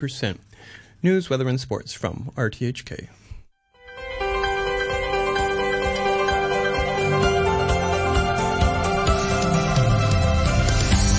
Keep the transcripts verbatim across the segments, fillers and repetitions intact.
percent. News, weather, and sports from R T H K.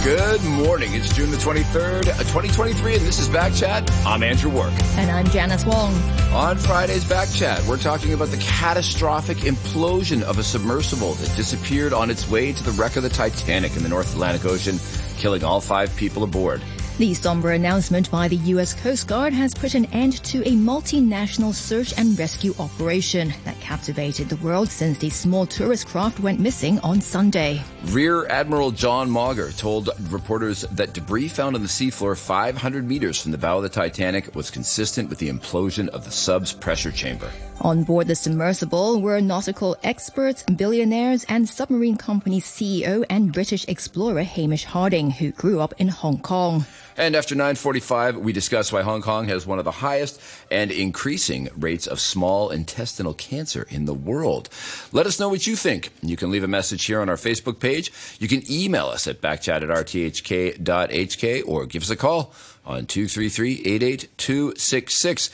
Good morning. It's June the twenty-third, twenty twenty-three, and this is Backchat. I'm Andrew Work. And I'm Janice Wong. On Friday's Backchat, we're talking about the catastrophic implosion of a submersible that disappeared on its way to the wreck of the Titanic in the North Atlantic Ocean, killing all five people aboard. The somber announcement by the U S Coast Guard has put an end to a multinational search and rescue operation that captivated the world since the small tourist craft went missing on Sunday. Rear Admiral John Mauger told reporters that debris found on the seafloor five hundred meters from the bow of the Titanic was consistent with the implosion of the sub's pressure chamber. On board the submersible were nautical experts, billionaires, and submarine company C E O and British explorer Hamish Harding, who grew up in Hong Kong. And after nine forty-five, we discuss why Hong Kong has one of the highest and increasing rates of small intestinal cancer in the world. Let us know what you think. You can leave a message here on our Facebook page. You can email us at backchat at r t h k dot h k or give us a call on two three three, eight eight two six six.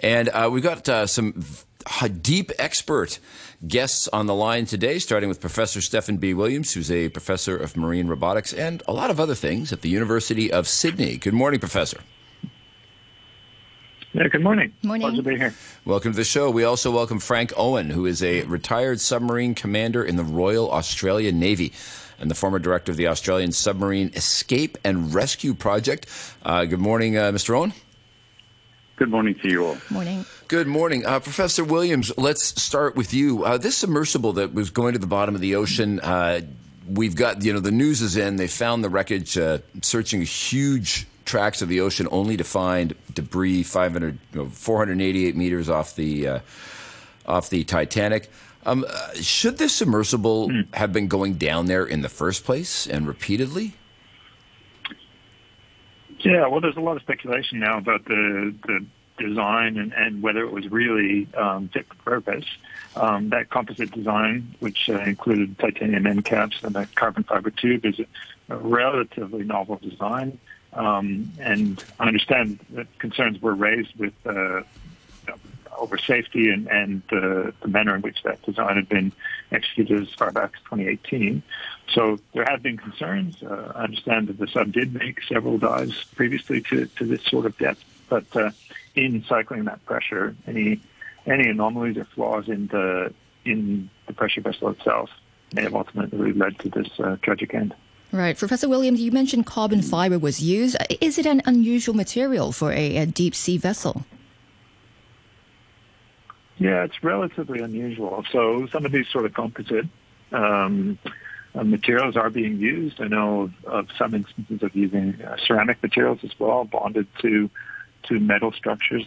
And uh, we've got uh, some deep expert guests on the line today, starting with Professor Stephen B. Williams, who's a professor of marine robotics and a lot of other things at the University of Sydney. Good morning, Professor. Yeah, good morning. Morning. Pleasure to be here. Welcome to the show. We also welcome Frank Owen, who is a retired submarine commander in the Royal Australian Navy and the former director of the Australian Submarine Escape and Rescue Project. Uh, good morning, uh, Mister Owen. Good morning to you all. Morning. Good morning. Uh, Professor Williams, let's start with you. Uh, this submersible that was going to the bottom of the ocean, uh, we've got, you know, the news is in. They found the wreckage, uh, searching huge tracts of the ocean only to find debris five hundred, you know, four hundred eighty-eight meters off the, uh, off the Titanic. Um, uh, should this submersible mm. have been going down there in the first place and repeatedly? Yeah, well, there's a lot of speculation now about the, the design and, and whether it was really um, fit for purpose. Um, that composite design, which uh, included titanium end caps and a carbon fiber tube, is a relatively novel design. Um, and I understand that concerns were raised with uh, you know, over safety and, and uh, the manner in which that design had been executed as far back as twenty eighteen. So there have been concerns. Uh, I understand that the sub did make several dives previously to, to this sort of depth, but uh, in cycling that pressure, any any anomalies or flaws in the in the pressure vessel itself may have ultimately led to this uh, tragic end. Right. Professor Williams, you mentioned carbon fiber was used. Is it an unusual material for a, a deep sea vessel? Yeah, it's relatively unusual. So some of these sort of composite um, uh, materials are being used. I know of, of some instances of using uh, ceramic materials as well, bonded to to metal structures.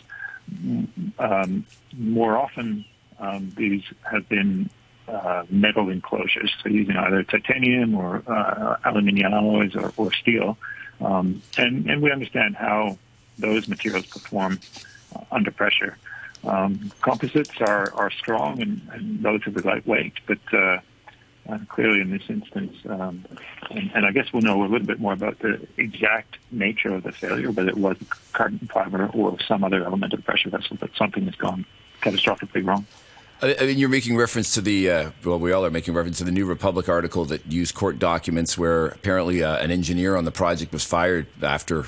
Um, more often, um, these have been uh, metal enclosures, so using either titanium or uh, aluminium alloys or, or steel. Um, and, and we understand how those materials perform uh, under pressure. Um, composites are, are strong and, and relatively lightweight, but uh, uh, clearly in this instance, um, and, and I guess we'll know a little bit more about the exact nature of the failure, whether it was carbon fiber or some other element of the pressure vessel, but something has gone catastrophically wrong. I mean, you're making reference to the, uh, well, we all are making reference to the New Republic article that used court documents where apparently uh, an engineer on the project was fired after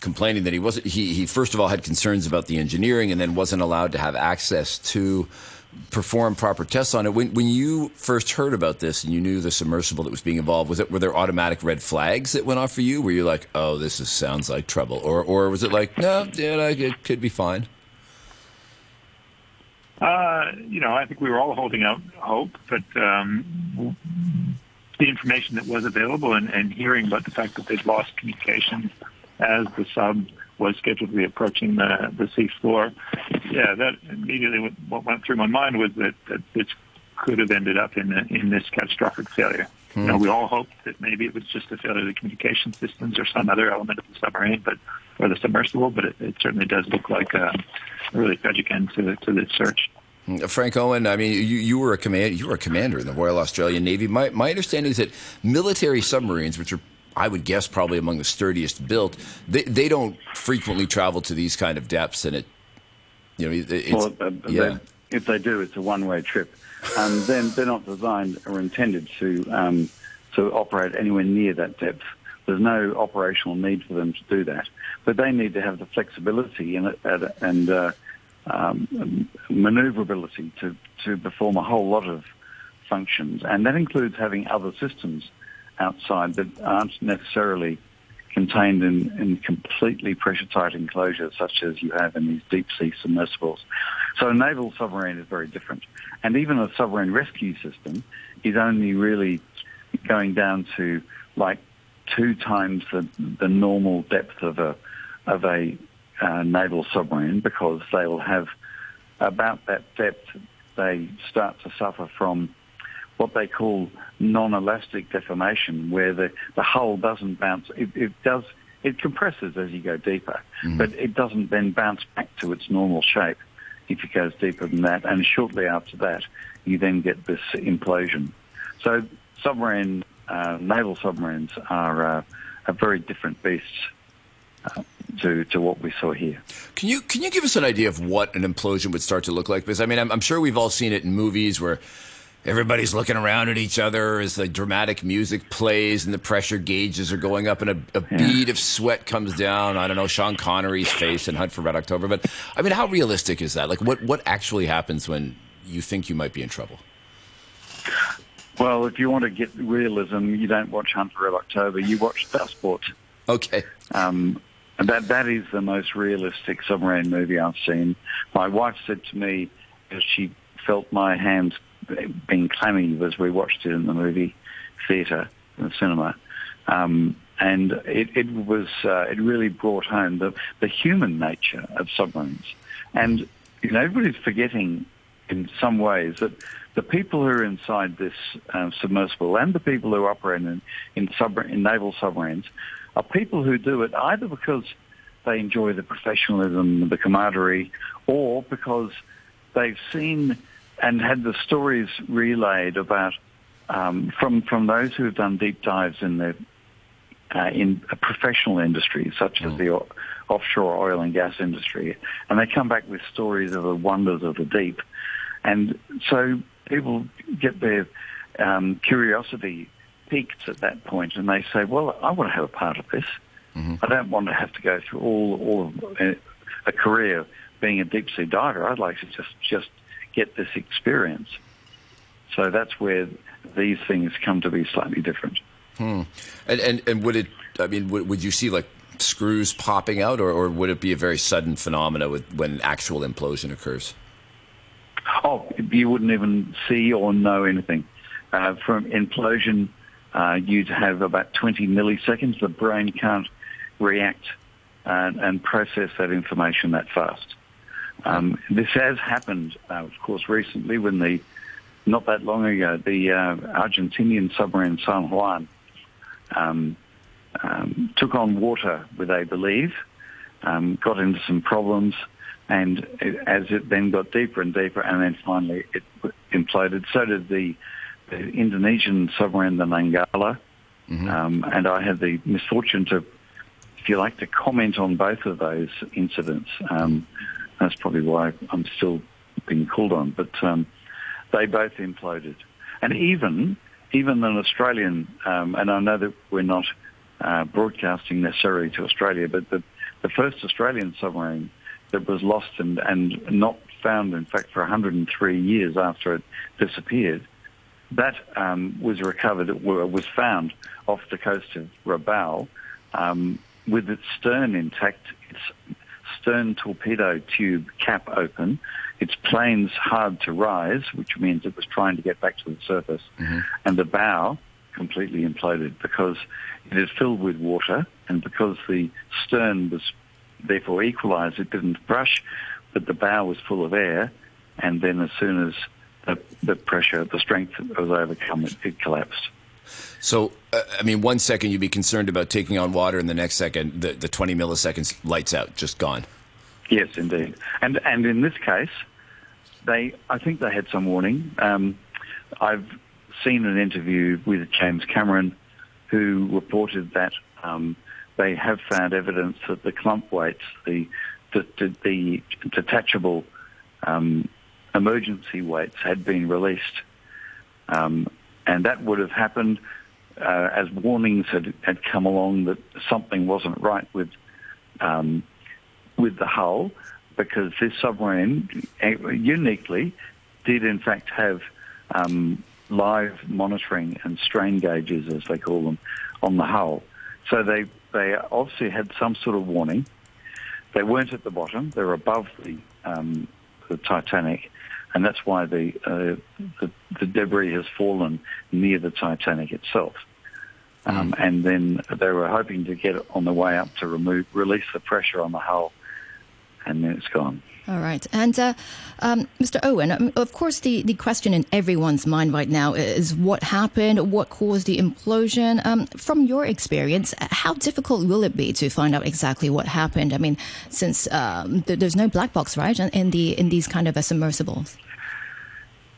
complaining that he wasn't, he, he first of all had concerns about the engineering and then wasn't allowed to have access to perform proper tests on it. When, when you first heard about this and you knew the submersible that was being involved, was it, were there automatic red flags that went off for you? Were you like, oh, this is, sounds like trouble? Or, or was it like, no, yeah, it could be fine? Uh, you know, I think we were all holding out hope, but um, the information that was available and, and hearing about the fact that they'd lost communication as the sub was scheduled to be approaching the, the sea floor, yeah, that immediately went, what went through my mind was that, that this could have ended up in the, in this catastrophic failure. Hmm. You know, we all hoped that maybe it was just a failure of the communication systems or some other element of the submarine, but or the submersible. But it, it certainly does look like a, a really tragic end to to this search. Frank Owen, I mean, you, you were a command, you were a commander in the Royal Australian Navy. My my understanding is that military submarines, which are I would guess, probably among the sturdiest built. They they don't frequently travel to these kind of depths, and it, you know, it, it's, well, uh, yeah. They, if they do, it's a one-way trip. And then they're not designed or intended to um, to operate anywhere near that depth. There's no operational need for them to do that. But they need to have the flexibility and uh, and uh, um, maneuverability to, to perform a whole lot of functions. And that includes having other systems outside that aren't necessarily contained in, in completely pressure-tight enclosures such as you have in these deep-sea submersibles. So a naval submarine is very different. And even a submarine rescue system is only really going down to like two times the, the normal depth of a of a uh, naval submarine, because they will have about that depth, they start to suffer from what they call non-elastic deformation, where the, the hull doesn't bounce. It, it does. It compresses as you go deeper, mm-hmm. but it doesn't then bounce back to its normal shape if it goes deeper than that. And shortly after that, you then get this implosion. So submarine, uh, naval submarines are uh, a very different beast uh, to to what we saw here. Can you can you give us an idea of what an implosion would start to look like? Because I mean, I'm, I'm sure we've all seen it in movies where everybody's looking around at each other as the dramatic music plays and the pressure gauges are going up and a, a yeah. bead of sweat comes down. I don't know, Sean Connery's face in Hunt for Red October. But, I mean, how realistic is that? Like, what, what actually happens when you think you might be in trouble? Well, if you want to get realism, you don't watch Hunt for Red October. You watch Passport. Okay. Um, and that, that is the most realistic submarine movie I've seen. My wife said to me that she felt my hands being clammy as we watched it in the movie theatre, in the cinema. Um, and it, it was, uh, it really brought home the, the human nature of submarines. And, you know, everybody's forgetting in some ways that the people who are inside this uh, submersible and the people who operate in, in, sub- in naval submarines are people who do it either because they enjoy the professionalism, the camaraderie, or because they've seen and had the stories relayed about um, from from those who have done deep dives in the uh, in a professional industry such as the o- offshore oil and gas industry, and they come back with stories of the wonders of the deep, and so people get their um, curiosity piqued at that point, and they say, "Well, I want to have a part of this. Mm-hmm. I don't want to have to go through all all of a, a career being a deep sea diver. I'd like to just just." get this experience." So that's where these things come to be slightly different. Hmm. And, and and would it, I mean, would, would you see like screws popping out, or, or would it be a very sudden phenomena with, when actual implosion occurs? Oh, you wouldn't even see or know anything. Uh, from implosion, uh, you'd have about twenty milliseconds. The brain can't react and, and process that information that fast. Um, this has happened, uh, of course, recently when the, not that long ago, the uh, Argentinian submarine San Juan um, um, took on water, where they believe, um, got into some problems, and it, as it then got deeper and deeper, and then finally it imploded. So did the, the Indonesian submarine, the Mangala, mm-hmm. um, and I had the misfortune to, if you like, to comment on both of those incidents. Um, That's probably why I'm still being called on. But um, they both imploded. And even even an Australian, um, and I know that we're not uh, broadcasting necessarily to Australia, but the, the first Australian submarine that was lost and, and not found, in fact, for one hundred three years after it disappeared, that um, was recovered, was found off the coast of Rabaul um, with its stern intact, its stern torpedo tube cap open, its planes hard to rise, which means it was trying to get back to the surface, mm-hmm. and the bow completely imploded because it is filled with water, and because the stern was therefore equalized, it didn't brush, but the bow was full of air, and then as soon as the, the pressure, the strength was overcome, it, it collapsed. So, uh, I mean, one second you'd be concerned about taking on water, and the next second, the, the twenty milliseconds, lights out, just gone. Yes, indeed. And and in this case, they I think they had some warning. Um, I've seen an interview with James Cameron, who reported that um, they have found evidence that the clump weights, the the, the, the detachable um, emergency weights, had been released, um, and that would have happened uh, as warnings had, had come along that something wasn't right with um, with the hull, because this submarine uniquely did in fact have um, live monitoring and strain gauges, as they call them, on the hull. So they, they obviously had some sort of warning. They weren't at the bottom. They were above the, um, the Titanic, and that's why the, uh, the the debris has fallen near the Titanic itself. Um, mm. And then they were hoping to get it on the way up to remove release the pressure on the hull, and then it's gone. All right. And uh, um, Mister Owen, of course, the, the question in everyone's mind right now is what happened, what caused the implosion. Um, from your experience, how difficult will it be to find out exactly what happened? I mean, since um, th- there's no black box, right, in the in these kind of uh, submersibles?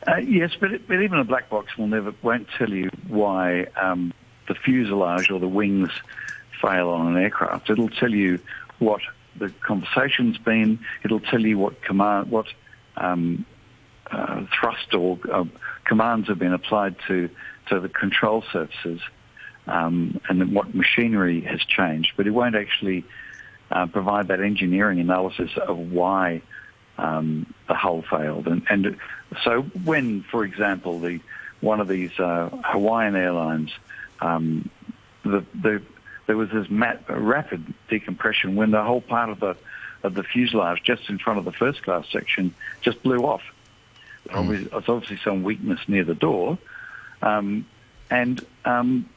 Uh, yes, but, it, but even a black box will never won't tell you why um, the fuselage or the wings fail on an aircraft. It'll tell you what the conversation's been. It'll tell you what command, what um, uh, thrust or uh, commands have been applied to, to the control surfaces, um, and what machinery has changed. But it won't actually uh, provide that engineering analysis of why um, the hull failed. And, and so, when, for example, the one of these uh, Hawaiian Airlines, um, the the there was this mat- rapid decompression when the whole part of the of the fuselage just in front of the first class section just blew off. Mm. There was obviously some weakness near the door, um, and um,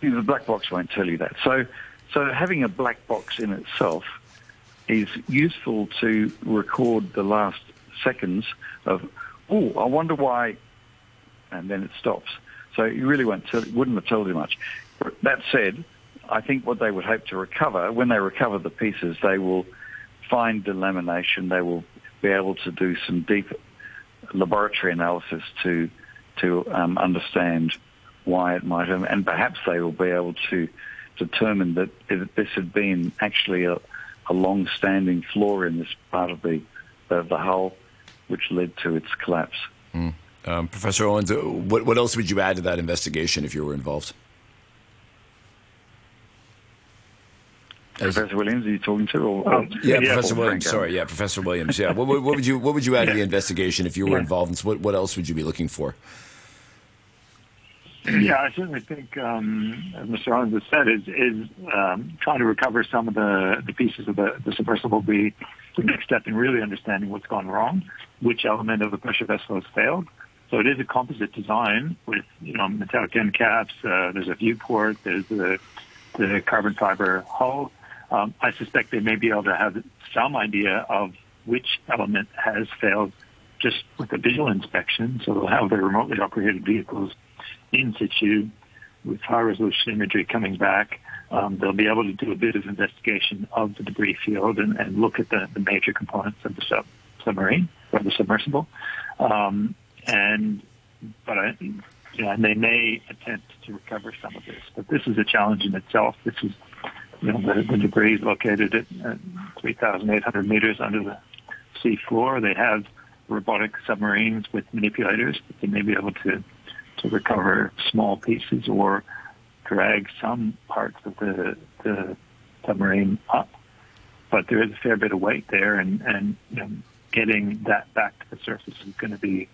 you know, the black box won't tell you that. So, so having a black box in itself is useful to record the last seconds of, oh, I wonder why, and then it stops. So it really won't tell, wouldn't have told you much. That said, I think what they would hope to recover, when they recover the pieces, they will find delamination. They will be able to do some deep laboratory analysis to to um, understand why it might have, and perhaps they will be able to determine that if this had been actually a, a long-standing flaw in this part of the, the, the hull, which led to its collapse. Mm. Um, Professor Owens, what, what else would you add to that investigation if you were involved? As Professor Williams, are you talking to? Or, oh, yeah, yeah, Professor Williams. Sorry, yeah, Professor Williams. Yeah, what, what, what would you what would you add yeah. to the investigation if you were yeah. involved? And what what else would you be looking for? Yeah, I certainly think, um, as Mister Owens has said, is is um, trying to recover some of the, the pieces of the, the submersible will be the next step in really understanding what's gone wrong, which element of the pressure vessel has failed. So it is a composite design with, you know, metallic end caps. Uh, there's a viewport. There's the the carbon fiber hull. Um, I suspect they may be able to have some idea of which element has failed just with a visual inspection, so they'll have their remotely operated vehicles in situ with high-resolution imagery coming back. Um, they'll be able to do a bit of investigation of the debris field and, and look at the, the major components of the sub, submarine or the submersible. Um, and but I, you know, and they may attempt to recover some of this, but this is a challenge in itself. This is You know, the, the debris is located at, at three thousand eight hundred meters under the sea floor. They have robotic submarines with manipulators. They may be able to, to recover small pieces or drag some parts of the, the submarine up. But there is a fair bit of weight there, and, and you know, getting that back to the surface is going to be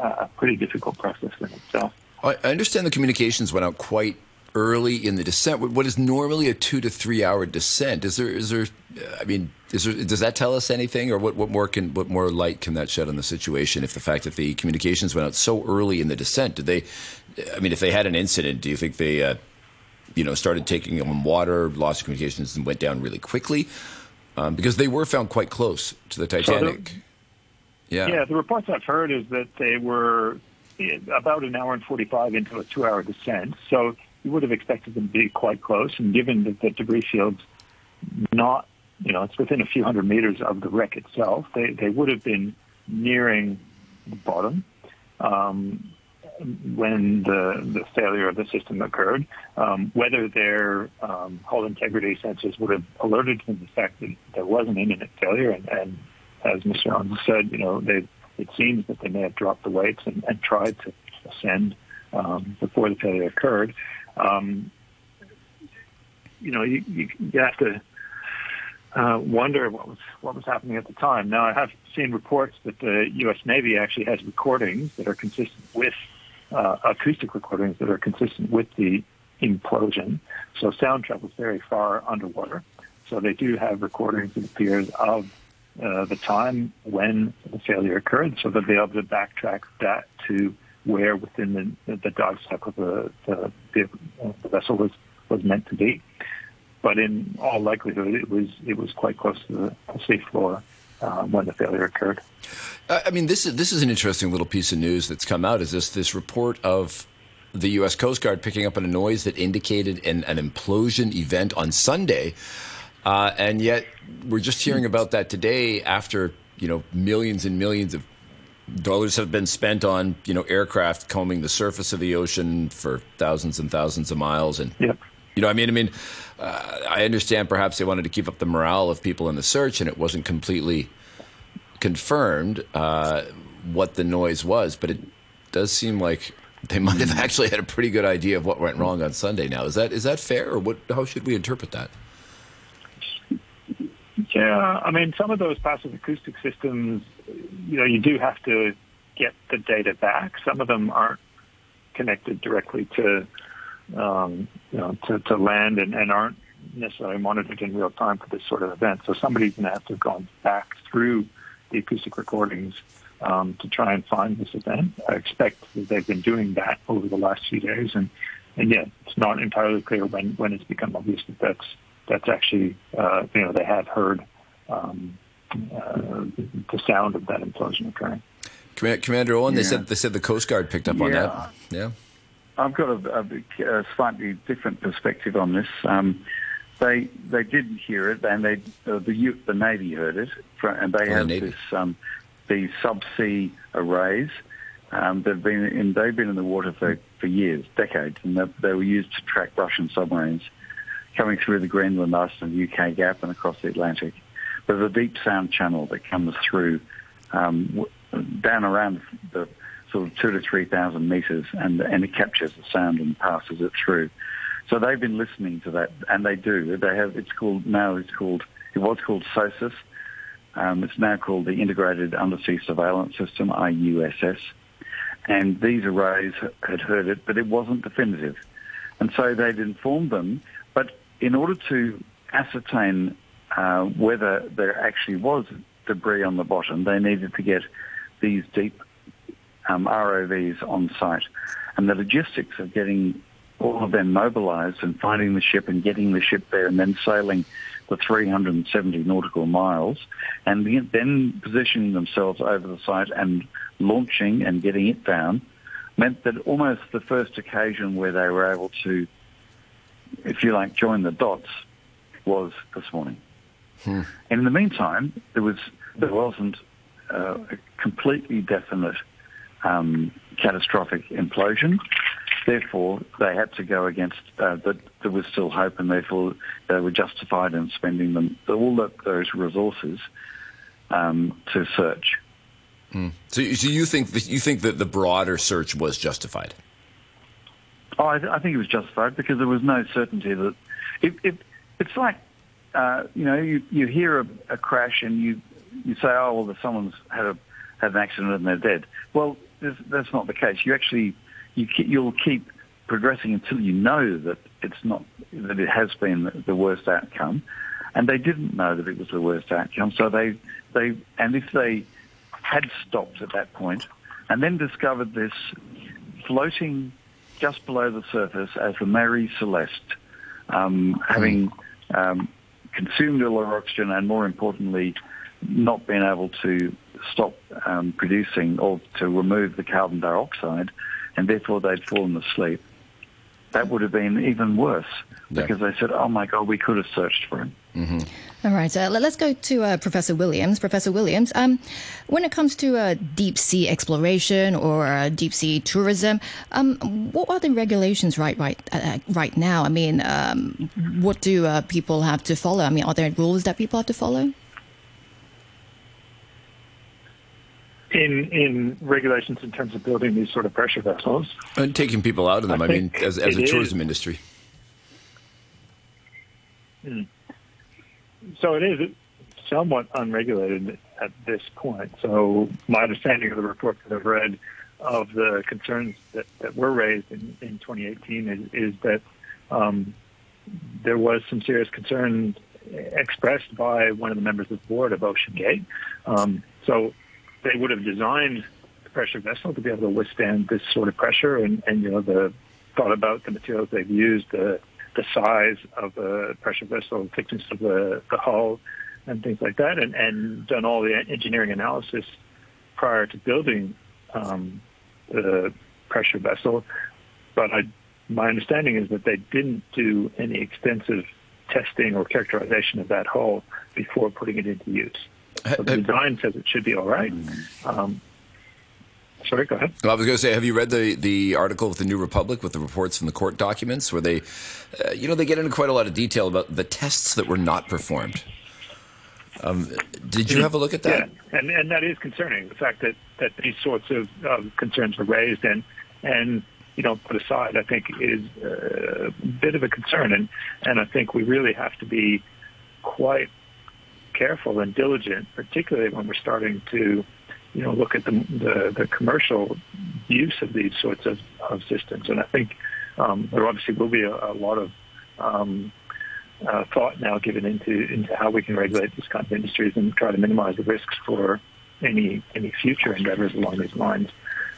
a pretty difficult process in itself. I understand the communications went out quite early in the descent. What is normally a two to three hour descent? Is there? Is there? I mean, is there? Does that tell us anything, or what? What more can? What more light can that shed on the situation? If the fact that the communications went out so early in the descent, did they? I mean, if they had an incident, do you think they, uh, you know, started taking on water, lost communications, and went down really quickly? Um, because they were found quite close to the Titanic. So the, yeah. Yeah. The reports I've heard is that they were about an hour and forty-five into a two-hour descent. So you would have expected them to be quite close, and given that the debris field's not, you know, it's within a few hundred meters of the wreck itself, they, they would have been nearing the bottom. Um, when the, the failure of the system occurred, um, whether their um, hull integrity sensors would have alerted to the fact that there was an imminent failure. And, and as Mister Jones said, you know, they, it seems that they may have dropped the weights and, and tried to ascend um, before the failure occurred. Um, you know, you, you, you have to uh, wonder what was what was happening at the time. Now, I have seen reports that the U S Navy actually has recordings that are consistent with uh, acoustic recordings that are consistent with the implosion. So sound travels very far underwater. So they do have recordings, it appears, of uh, the time when the failure occurred, so that they'll be able to backtrack that to where within the, the dive cycle the, the, the vessel was, was meant to be. But in all likelihood, it was it was quite close to the seafloor uh, when the failure occurred. I mean, this is this is an interesting little piece of news that's come out. Is this this report of the U S Coast Guard picking up on a noise that indicated an, an implosion event on Sunday, uh, and yet we're just hearing about that today after, you know, millions and millions of dollars have been spent on, you know, aircraft combing the surface of the ocean for thousands and thousands of miles, and yep. you know, I mean, I mean, uh, I understand perhaps they wanted to keep up the morale of people in the search, and it wasn't completely confirmed uh, what the noise was, but it does seem like they might have actually had a pretty good idea of what went wrong on Sunday. Now, is that is that fair, or what? How should we interpret that? Yeah, I mean, some of those passive acoustic systems, you know, you do have to get the data back. Some of them aren't connected directly to, um, you know, to, to land and, and aren't necessarily monitored in real time for this sort of event. So somebody's going to have to have gone back through the acoustic recordings um, to try and find this event. I expect that they've been doing that over the last few days. And, and yeah, it's not entirely clear when, when it's become obvious that that's, that's actually, uh, you know, they have heard um, uh, the sound of that implosion occurring. Commander Owen, yeah. they said they said the Coast Guard picked up yeah. on that. Yeah, I've got a, a, a slightly different perspective on this. Um, they they didn't hear it, and they uh, the the Navy heard it, and they oh, have the this um, these subsea arrays. Um, they've been in they've been in the water for, for years, decades, and they, they were used to track Russian submarines coming through the Greenland, Iceland, U K gap and across the Atlantic. But the deep sound channel that comes through um, down around the sort of two to three thousand metres, and and it captures the sound and passes it through. So they've been listening to that, and they do. They have. It's called now. It's called. It was called SOSIS. Um, it's now called the Integrated Undersea Surveillance System (I U S S). And these arrays had heard it, but it wasn't definitive, and so they'd informed them. But in order to ascertain uh, whether there actually was debris on the bottom, they needed to get these deep um, R O Vs on site. And the logistics of getting all of them mobilized and finding the ship and getting the ship there and then sailing the three hundred seventy nautical miles and then positioning themselves over the site and launching and getting it down meant that almost the first occasion where they were able to, if you like, join the dots, was this morning. Hmm. And in the meantime, there was there wasn't uh, a completely definite um, catastrophic implosion. Therefore, they had to go against uh, that. There was still hope, and therefore they were justified in spending them all of those resources um, to search. Hmm. So, so you think that, you think that the broader search was justified? Oh, I, th- I think it was justified because there was no certainty that it, it, it's like, uh, you know, you, you hear a, a crash and you you say, oh, well, that someone's had a had an accident and they're dead. Well, that's not the case. You actually you keep, you'll keep progressing until you know that it's not that it has been the worst outcome, and they didn't know that it was the worst outcome. So they they and if they had stopped at that point and then discovered this floating just below the surface as the Mary Celeste, um, having um, consumed all her oxygen and, more importantly, not been able to stop um, producing or to remove the carbon dioxide, and therefore they'd fallen asleep. That would have been even worse, yeah. because they said, oh, my God, we could have searched for him. Mm-hmm. All right, uh, let's go to uh, Professor Williams. Professor Williams, um, when it comes to uh, deep-sea exploration or uh, deep-sea tourism, um, what are the regulations right right uh, right now? I mean, um, what do uh, people have to follow? I mean, are there rules that people have to follow? In in regulations in terms of building these sort of pressure vessels. And taking people out of them, I, I mean, as, as a tourism is. industry. Mm. So it is somewhat unregulated at this point. So my understanding of the report that I've read of the concerns that, that were raised in, in twenty eighteen is, is that um, there was some serious concern expressed by one of the members of the board of OceanGate. Um, so they would have designed the pressure vessel to be able to withstand this sort of pressure and, and you know, the thought about the materials they've used, the the size of the pressure vessel, thickness of the, the hull, and things like that, and, and done all the engineering analysis prior to building um, the pressure vessel. But I, my understanding is that they didn't do any extensive testing or characterization of that hull before putting it into use. So the design says it should be all right. Um, Sorry, go ahead. Well, I was going to say, have you read the, the article with the New Republic with the reports from the court documents where they, uh, you know, they get into quite a lot of detail about the tests that were not performed? Um, did you have a look at that? Yeah, and, and that is concerning, the fact that, that these sorts of uh, concerns were raised and, and, you know, put aside, I think is a bit of a concern. And, and I think we really have to be quite careful and diligent, particularly when we're starting to you know, look at the, the, the commercial use of these sorts of, of systems. And I think um, there obviously will be a, a lot of um, uh, thought now given into, into how we can regulate these kinds of industries and try to minimize the risks for any any future endeavors along these lines.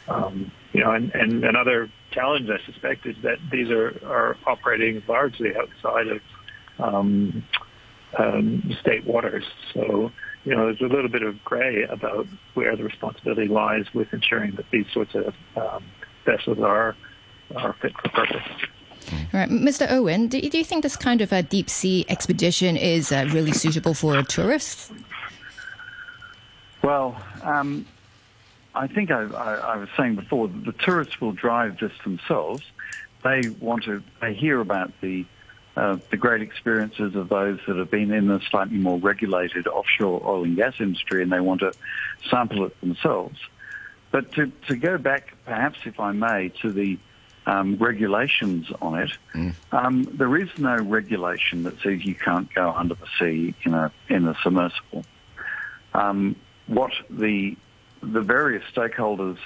Um, you know, and, and another challenge, I suspect, is that these are, are operating largely outside of um, um, state waters. So, you know, there's a little bit of gray about where the responsibility lies with ensuring that these sorts of um, vessels are, are fit for purpose. All right. Mister Owen, do, do you think this kind of a deep-sea expedition is uh, really suitable for tourists? Well, um, I think I, I, I was saying before that the tourists will drive this themselves. They want to they hear about the Uh, the great experiences of those that have been in the slightly more regulated offshore oil and gas industry, and they want to sample it themselves. But to, to go back, perhaps, if I may, to the um, regulations on it, mm. um, there is no regulation that says you can't go under the sea in a, in a submersible. Um, what the, the various stakeholders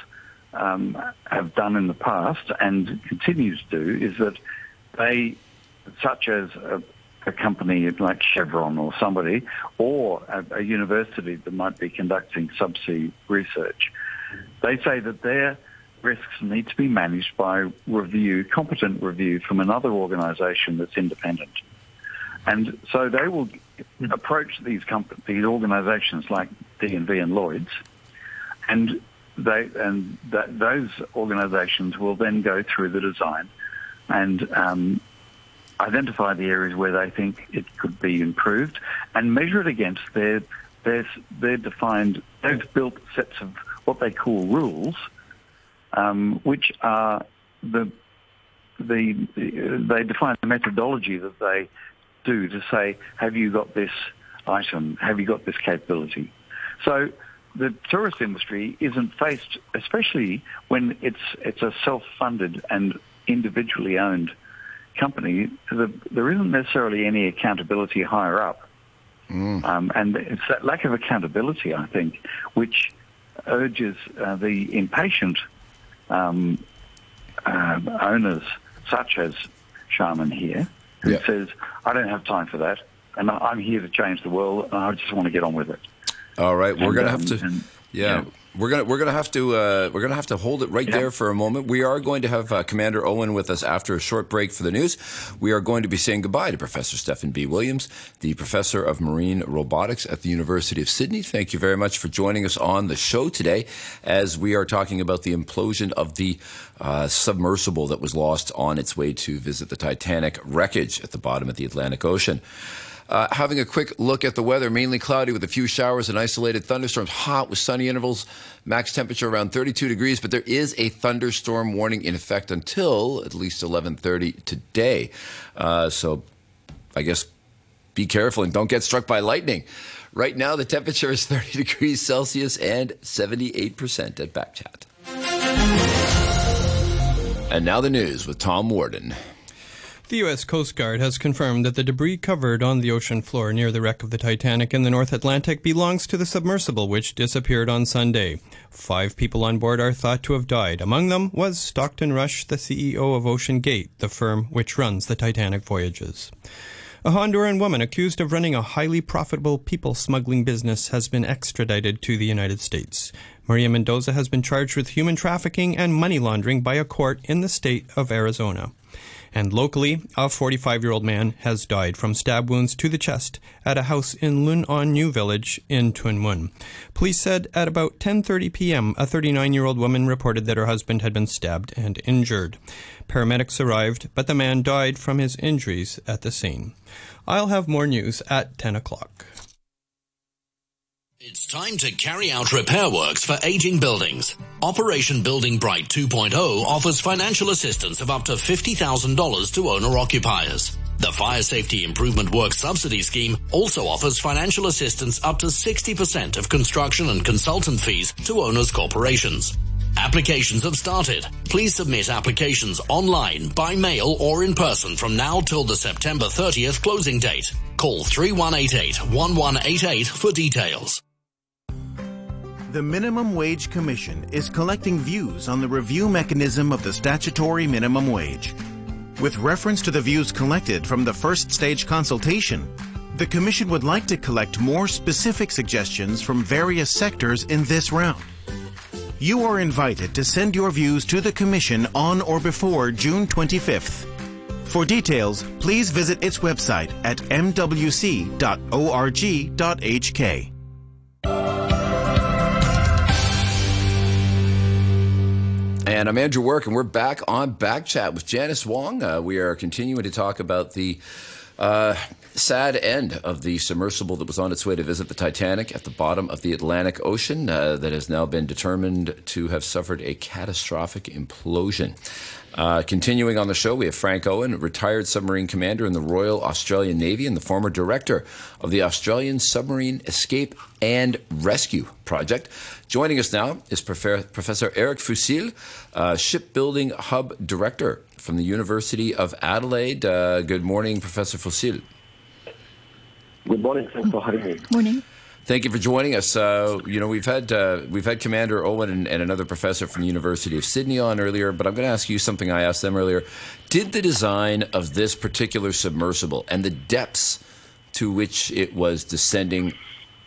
um, have done in the past and continue to do is that they... such as a, a company like Chevron or somebody, or a, a university that might be conducting subsea research. They say that their risks need to be managed by review, competent review from another organisation that's independent. And so they will approach these, comp- these organisations like D N V and Lloyd's, and, they, and th- those organisations will then go through the design and... Um, identify the areas where they think it could be improved, and measure it against their their their defined. They've built sets of what they call rules, um, which are the the they define the methodology that they do to say, have you got this item? Have you got this capability? So the tourist industry isn't faced, especially when it's it's a self-funded and individually owned company, the, there isn't necessarily any accountability higher up. Mm. Um, and it's that lack of accountability, I think, which urges uh, the impatient um, uh, owners, such as Sharman here, who yeah. says, I don't have time for that, and I'm here to change the world, and I just want to get on with it. All right, we're going to um, have to... And, yeah. yeah. We're gonna we're gonna have to uh, we're gonna have to hold it right yeah. there for a moment. We are going to have uh, Commander Owen with us after a short break for the news. We are going to be saying goodbye to Professor Stephen B. Williams, the Professor of Marine Robotics at the University of Sydney. Thank you very much for joining us on the show today, as we are talking about the implosion of the uh, submersible that was lost on its way to visit the Titanic wreckage at the bottom of the Atlantic Ocean. Uh, having a quick look at the weather, mainly cloudy with a few showers and isolated thunderstorms. Hot with sunny intervals, max temperature around thirty-two degrees, but there is a thunderstorm warning in effect until at least eleven thirty today. Uh, so I guess be careful and don't get struck by lightning. Right now, the temperature is thirty degrees Celsius and seventy-eight percent at Backchat. And now the news with Tom Warden. The U S Coast Guard has confirmed that the debris covered on the ocean floor near the wreck of the Titanic in the North Atlantic belongs to the submersible, which disappeared on Sunday. Five people on board are thought to have died. Among them was Stockton Rush, the C E O of OceanGate, the firm which runs the Titanic voyages. A Honduran woman accused of running a highly profitable people smuggling business has been extradited to the United States. Maria Mendoza has been charged with human trafficking and money laundering by a court in the state of Arizona. And locally, a forty-five-year-old man has died from stab wounds to the chest at a house in Lun An New Village in Tun Mun. Police said at about ten thirty p m, a thirty-nine-year-old woman reported that her husband had been stabbed and injured. Paramedics arrived, but the man died from his injuries at the scene. I'll have more news at ten o'clock. It's time to carry out repair works for aging buildings. Operation Building Bright two point oh offers financial assistance of up to fifty thousand dollars to owner-occupiers. The Fire Safety Improvement Works Subsidy Scheme also offers financial assistance up to sixty percent of construction and consultant fees to owners' corporations. Applications have started. Please submit applications online, by mail, or in person from now till the September thirtieth closing date. Call three one eight eight, one one eight eight for details. The Minimum Wage Commission is collecting views on the review mechanism of the statutory minimum wage. With reference to the views collected from the first stage consultation, the Commission would like to collect more specific suggestions from various sectors in this round. You are invited to send your views to the Commission on or before June twenty-fifth. For details, please visit its website at m w c dot org dot h k. And I'm Andrew Work, and we're back on Backchat with Janice Wong. Uh, we are continuing to talk about the uh, sad end of the submersible that was on its way to visit the Titanic at the bottom of the Atlantic Ocean uh, that has now been determined to have suffered a catastrophic implosion. Uh, continuing on the show, we have Frank Owen, retired submarine commander in the Royal Australian Navy and the former director of the Australian Submarine Escape and Rescue Project. Joining us now is Prof- Professor Eric Fusil, uh, Shipbuilding Hub Director from the University of Adelaide. Uh, good morning, Professor Fusil. Good morning. Thanks for having me. Good morning. Thank you for joining us. Uh, you know, we've had uh, we've had Commander Owen and, and another professor from the University of Sydney on earlier, but I'm going to ask you something I asked them earlier. Did the design of this particular submersible and the depths to which it was descending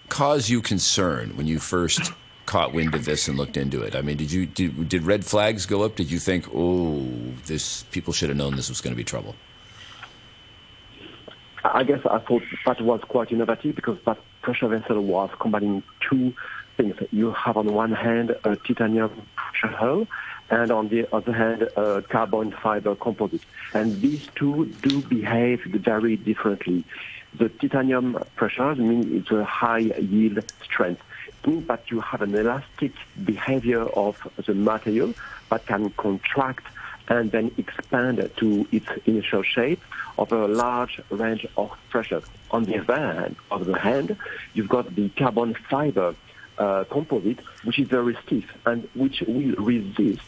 cause you concern when you first caught wind of this and looked into it? I mean, did you did, did red flags go up? Did you think, oh, this people should have known this was going to be trouble? I guess I thought that was quite innovative because that pressure vessel was combining two things. You have on one hand a titanium pressure hull and on the other hand a carbon fiber composite. And these two do behave very differently. The titanium pressure means it's a high yield strength. It means that you have an elastic behavior of the material that can contract and then expand to its initial shape over a large range of pressures. On the other hand, you've got the carbon fiber uh, composite, which is very stiff and which will resist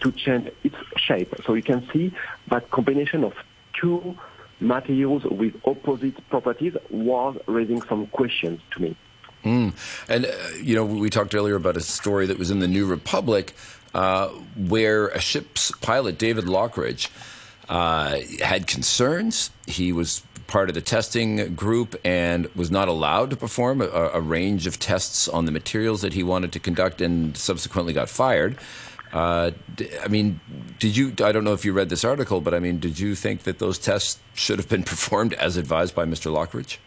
to change its shape. So you can see that combination of two materials with opposite properties was raising some questions to me. Mm. And, uh, you know, we talked earlier about a story that was in the New Republic uh, where a ship's pilot, David Lockridge, Uh, had concerns. He was part of the testing group and was not allowed to perform a, a range of tests on the materials that he wanted to conduct and subsequently got fired. Uh, I mean, did you, I don't know if you read this article, but I mean, did you think that those tests should have been performed as advised by Mister Lockridge?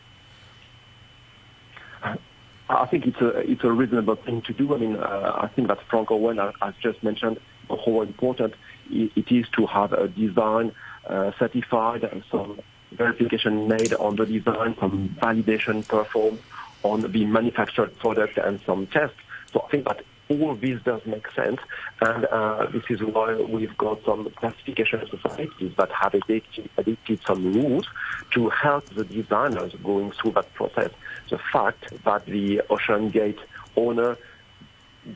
I think it's a, it's a reasonable thing to do. I mean, uh, I think that Frank Owen, as just mentioned, how important it is to have a design uh, certified and some verification made on the design, some validation performed on the manufactured product, and some tests. So I think that all of this does make sense, and uh, this is why we've got some classification societies that have adopted, adopted some rules to help the designers going through that process. The fact that the OceanGate owner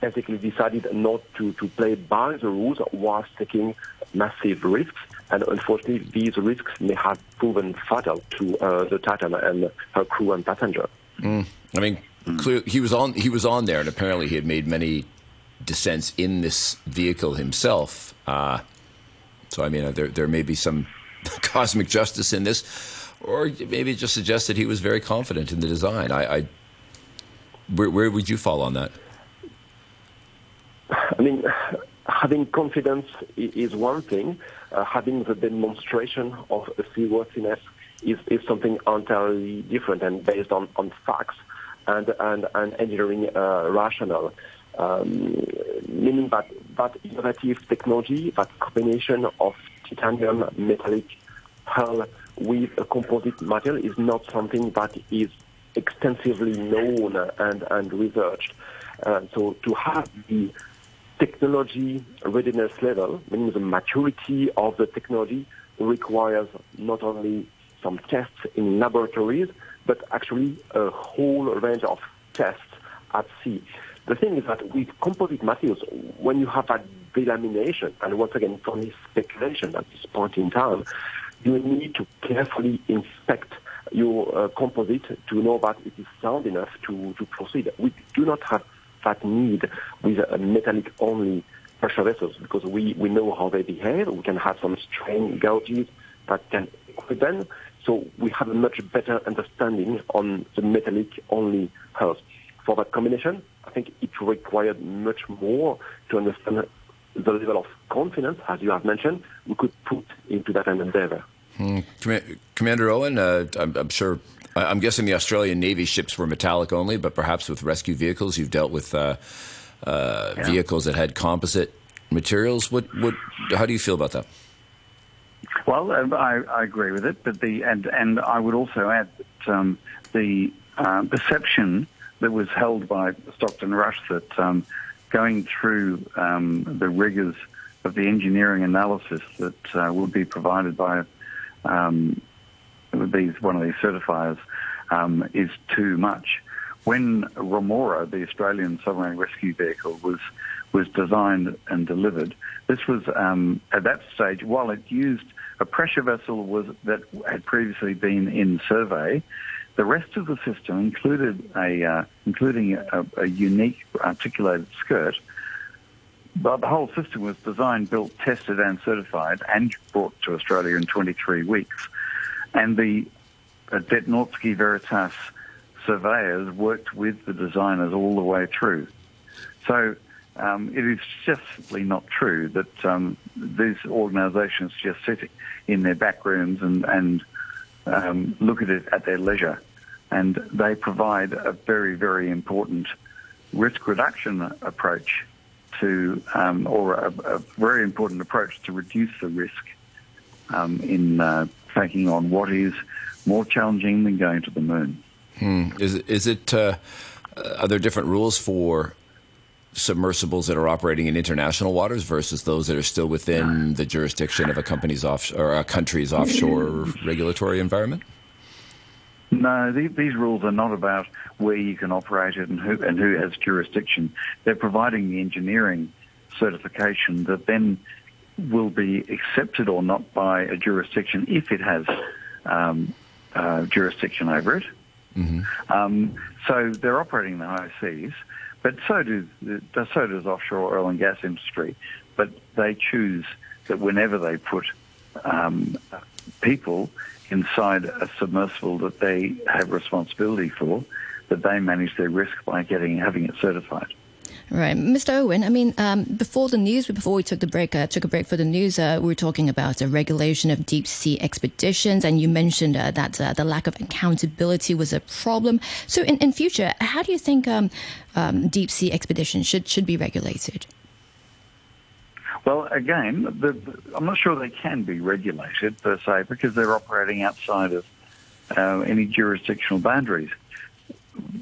basically decided not to, to play by the rules whilst taking massive risks, and unfortunately these risks may have proven fatal to uh, the Titan and her crew and passenger. Mm. I mean, clear, he was on he was on there, and apparently he had made many descents in this vehicle himself. Uh, so, I mean, there there may be some cosmic justice in this, or maybe it just suggests that he was very confident in the design. I, I where, where would you fall on that? I mean, having confidence is one thing. Uh, having the demonstration of seaworthiness is, is something entirely different and based on, on facts and, and, and engineering uh, rationale. Um, meaning that that innovative technology, that combination of titanium metallic hull with a composite material is not something that is extensively known and, and researched. Uh, so to have the technology readiness level, meaning the maturity of the technology, requires not only some tests in laboratories, but actually a whole range of tests at sea. The thing is that with composite materials, when you have that delamination, and once again, it's only speculation at this point in time, you need to carefully inspect your uh, composite to know that it is sound enough to, to proceed. We do not have that need with a metallic-only pressure vessels because we, we know how they behave. We can have some strain gouges that can equip them. So we have a much better understanding on the metallic-only hulls. For that combination, I think it required much more to understand the level of confidence, as you have mentioned, we could put into that endeavor. Hmm. Com- Commander Owen, uh, I'm, I'm sure, I'm guessing the Australian Navy ships were metallic only, but perhaps with rescue vehicles, you've dealt with uh, uh, yeah. vehicles that had composite materials. What, what, how do you feel about that? Well, I, I agree with it, but the and and I would also add that um, the uh, perception that was held by Stockton Rush that um, going through um, the rigors of the engineering analysis that uh, would be provided by um, these one of these certifiers um, is too much. When Romora, the Australian Submarine Rescue Vehicle, was was designed and delivered, this was um, at that stage, while it used a pressure vessel was, that had previously been in survey, the rest of the system included a uh, including a, a unique articulated skirt. But the whole system was designed, built, tested, and certified, and brought to Australia in twenty-three weeks. And the uh, Detnorsky Veritas surveyors worked with the designers all the way through. So um, it is just simply not true that um, these organisations just sit in their back rooms and, and um, look at it at their leisure. And they provide a very, very important risk reduction approach to, um, or a, a very important approach to reduce the risk um, in uh, taking on what is more challenging than going to the moon. Hmm. Is it, is it uh, are there different rules for submersibles that are operating in international waters versus those that are still within the jurisdiction of a company's off, or a country's offshore regulatory environment? No, the, these rules are not about where you can operate it and who and who has jurisdiction. They're providing the engineering certification that then will be accepted or not by a jurisdiction if it has um, uh, jurisdiction over it. Mm-hmm. Um, so they're operating in the high seas, but so do so does offshore oil and gas industry. But they choose that whenever they put um, people inside a submersible that they have responsibility for, that they manage their risk by getting having it certified. Right, Mister Owen, I mean, um, before the news, before we took the break, uh, took a break for the news, uh, we were talking about the regulation of deep sea expeditions, and you mentioned uh, that uh, the lack of accountability was a problem. So, in, in future, how do you think um, um, deep sea expeditions should should be regulated? Well, again, the, the, I'm not sure they can be regulated per se because they're operating outside of uh, any jurisdictional boundaries.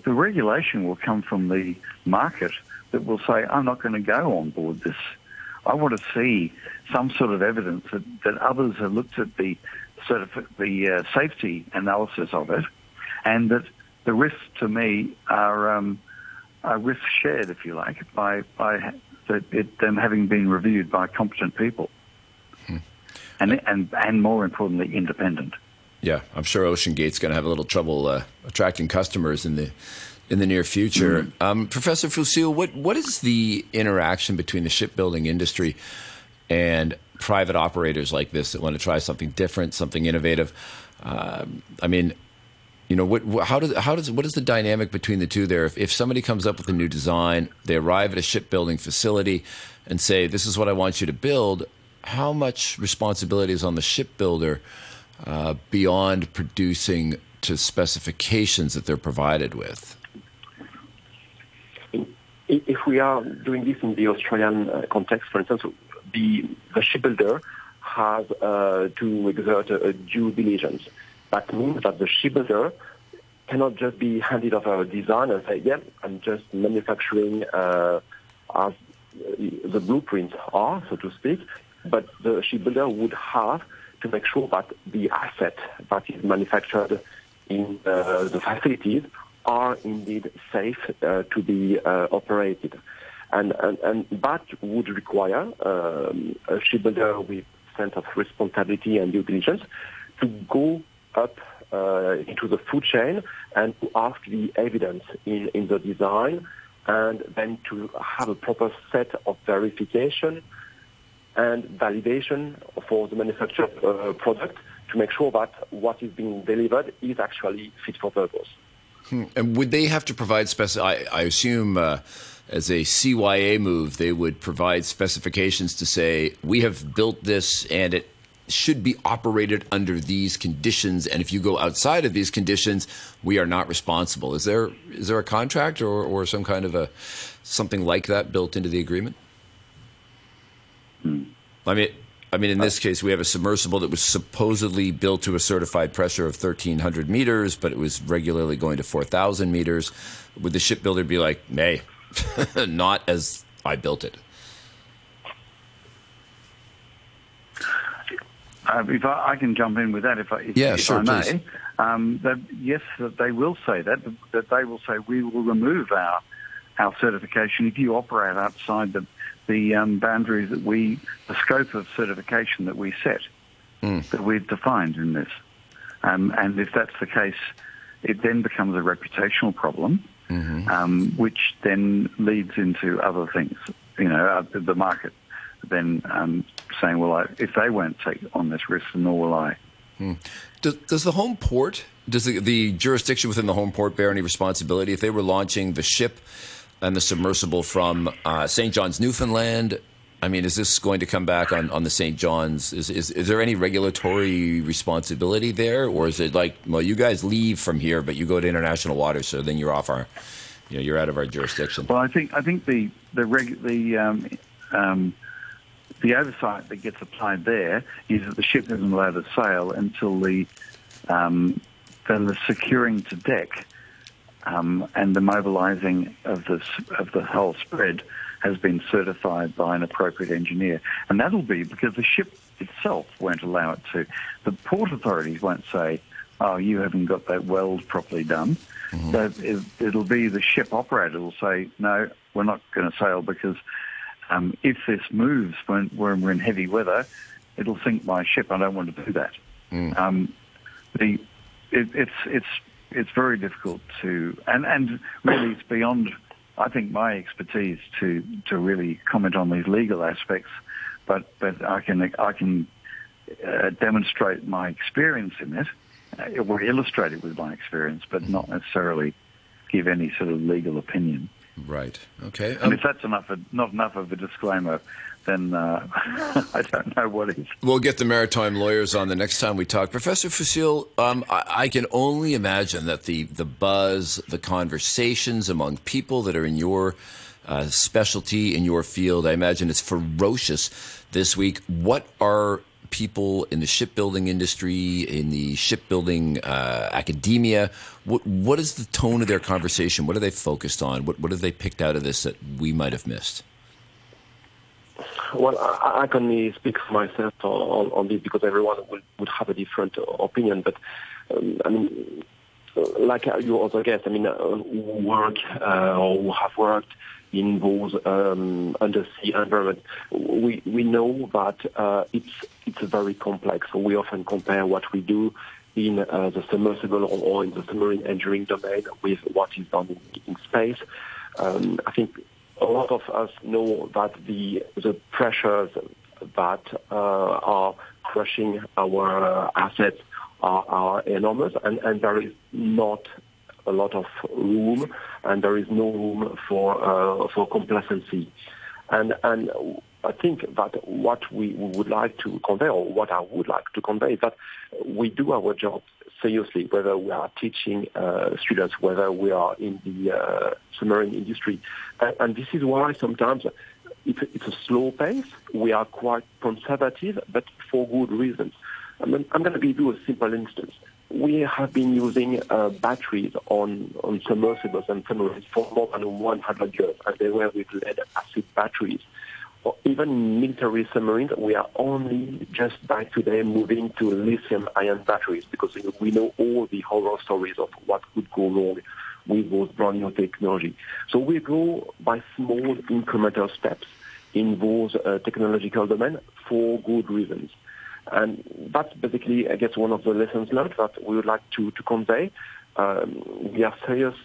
The regulation will come from the market that will say, I'm not going to go on board this. I want to see some sort of evidence that, that others have looked at the sort of the uh, safety analysis of it, and that the risks to me are um, are risks shared, if you like, by by it, them having been reviewed by competent people, hmm. and and and more importantly, independent. Yeah, I'm sure OceanGate's going to have a little trouble uh, attracting customers in the in the near future. Mm-hmm. um, Professor Fusil, what what is the interaction between the shipbuilding industry and private operators like this that want to try something different, something innovative? Uh, I mean, you know, what, how does how does what is the dynamic between the two there? If, if somebody comes up with a new design, they arrive at a shipbuilding facility and say, "This is what I want you to build." How much responsibility is on the shipbuilder Uh, beyond producing to specifications that they're provided with? If we are doing this in the Australian uh, context, for instance, the, the shipbuilder has uh, to exert a, a due diligence. That means that the shipbuilder cannot just be handed over a design and say, yeah, I'm just manufacturing uh, as the blueprints are, so to speak, but the shipbuilder would have to make sure that the asset that is manufactured in uh, the facilities are indeed safe uh, to be uh, operated. And, and, and that would require um, a shipbuilder with sense of responsibility and due diligence to go up uh, into the food chain and to ask the evidence in, in the design, and then to have a proper set of verification and validation for the manufactured uh, product to make sure that what is being delivered is actually fit for purpose. Hmm. And would they have to provide spec? I, I assume uh, as a C Y A move, they would provide specifications to say, we have built this and it should be operated under these conditions. And if you go outside of these conditions, we are not responsible. Is there is there a contract or, or some kind of a something like that built into the agreement? I mean, I mean, in this case, we have a submersible that was supposedly built to a certified pressure of thirteen hundred meters, but it was regularly going to four thousand meters. Would the shipbuilder be like, nay, not as I built it? Uh, if I, I can jump in with that, if I, if, yeah, if sure, I may. Um, that, yes, that they will say that, that they will say, we will remove our, our certification if you operate outside the the um, boundaries that we, the scope of certification that we set, mm. that we've defined in this. Um, and if that's the case, it then becomes a reputational problem, mm-hmm. um, which then leads into other things, you know, uh, the market then um, saying, well, I, if they won't take on this risk, nor will I. Mm. Does, does the home port, does the, the jurisdiction within the home port bear any responsibility? If they were launching the ship and the submersible from uh, Saint John's, Newfoundland, I mean, is this going to come back on, on the Saint John's? Is, is is there any regulatory responsibility there? Or is it like, well, you guys leave from here, but you go to international waters, so then you're off our, you know, you're out of our jurisdiction? Well, I think I think the the reg, the um, um, the oversight that gets applied there is that the ship isn't allowed to sail until the um, then the securing to deck Um, and the mobilising of the of the hull spread has been certified by an appropriate engineer, and that'll be because the ship itself won't allow it to. The port authorities won't say, "Oh, you haven't got that weld properly done." Mm-hmm. But it, it'll be the ship operator will say, "No, we're not going to sail because um, if this moves when, when we're in heavy weather, it'll sink my ship. I don't want to do that." Mm. Um, the it, it's it's. It's very difficult to, and, and really it's beyond, I think, my expertise to, to really comment on these legal aspects, but, but I can, I can uh, demonstrate my experience in it, uh, or illustrate it with my experience, but not necessarily give any sort of legal opinion. Right. Okay. Um, and if that's enough, not enough of a disclaimer, then uh, I don't know what is. We'll get the maritime lawyers on the next time we talk. Professor Fusil, um, I, I can only imagine that the, the buzz, the conversations among people that are in your uh, specialty, in your field, I imagine it's ferocious this week. What are people in the shipbuilding industry, in the shipbuilding uh, academia, what what is the tone of their conversation? What are they focused on? What what have they picked out of this that we might have missed? Well, I, I can only speak for myself on, on this because everyone would, would have a different opinion. But um, I mean, like you also guessed, I mean, uh, who work uh, or who have worked in those um, undersea environments, we we know that uh, it's it's very complex. So we often compare what we do in uh, the submersible or in the submarine engineering domain with what is done in, in space. Um, I think a lot of us know that the the pressures that uh, are crushing our assets are, are enormous, and, and there is not a lot of room, and there is no room for uh, for complacency. And and I think that what we would like to convey, or what I would like to convey, is that we do our job seriously, whether we are teaching uh, students, whether we are in the uh, submarine industry. And, and this is why sometimes it's, it's a slow pace. We are quite conservative, but for good reasons. I mean, I'm going to give you a simple instance. We have been using uh, batteries on, on submersibles and submarines for more than one hundred years, and they were with lead-acid batteries. Or even in military submarines, we are only just by today moving to lithium-ion batteries because we know all the horror stories of what could go wrong with those brand new technology. So we go by small incremental steps in those uh, technological domains for good reasons. And that's basically, I guess, one of the lessons learned that we would like to, to convey. Um, we are serious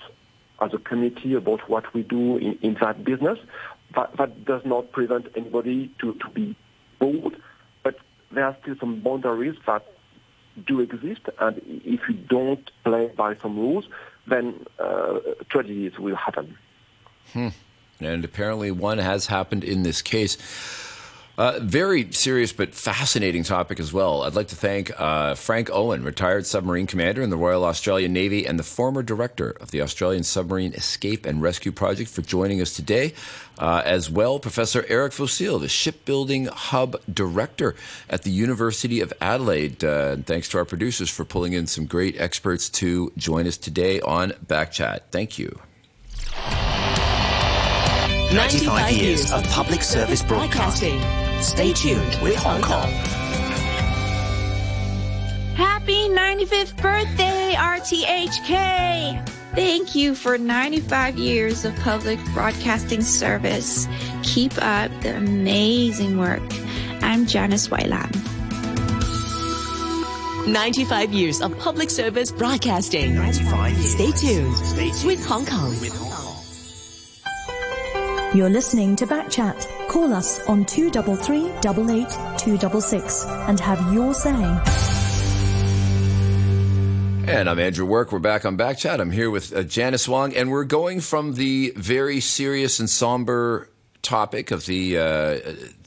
as a committee about what we do in, in that business. That, that does not prevent anybody to, to be bold, but there are still some boundaries that do exist. And if you don't play by some rules, then uh, tragedies will happen. Hmm. And apparently one has happened in this case. Uh, very serious but fascinating topic as well. I'd like to thank uh, Frank Owen, retired submarine commander in the Royal Australian Navy and the former director of the Australian Submarine Escape and Rescue Project, for joining us today. Uh, as well, Professor Eric Fusil, the Shipbuilding Hub Director at the University of Adelaide. Uh, and thanks to our producers for pulling in some great experts to join us today on Backchat. Thank you. ninety-five years of public service broadcasting. Stay tuned with Hong Kong. Happy ninety-fifth birthday, R T H K! Thank you for ninety-five years of public broadcasting service. Keep up the amazing work. I'm Janice Wayland. ninety-five years of public service broadcasting. ninety-five years. Stay tuned. Stay tuned with Hong Kong. With Hong Kong. You're listening to Backchat. Call us on two three three, eight eight, two six six and have your say. And I'm Andrew Work. We're back on Backchat. I'm here with uh, Janice Huang, and we're going from the very serious and somber topic of the, uh,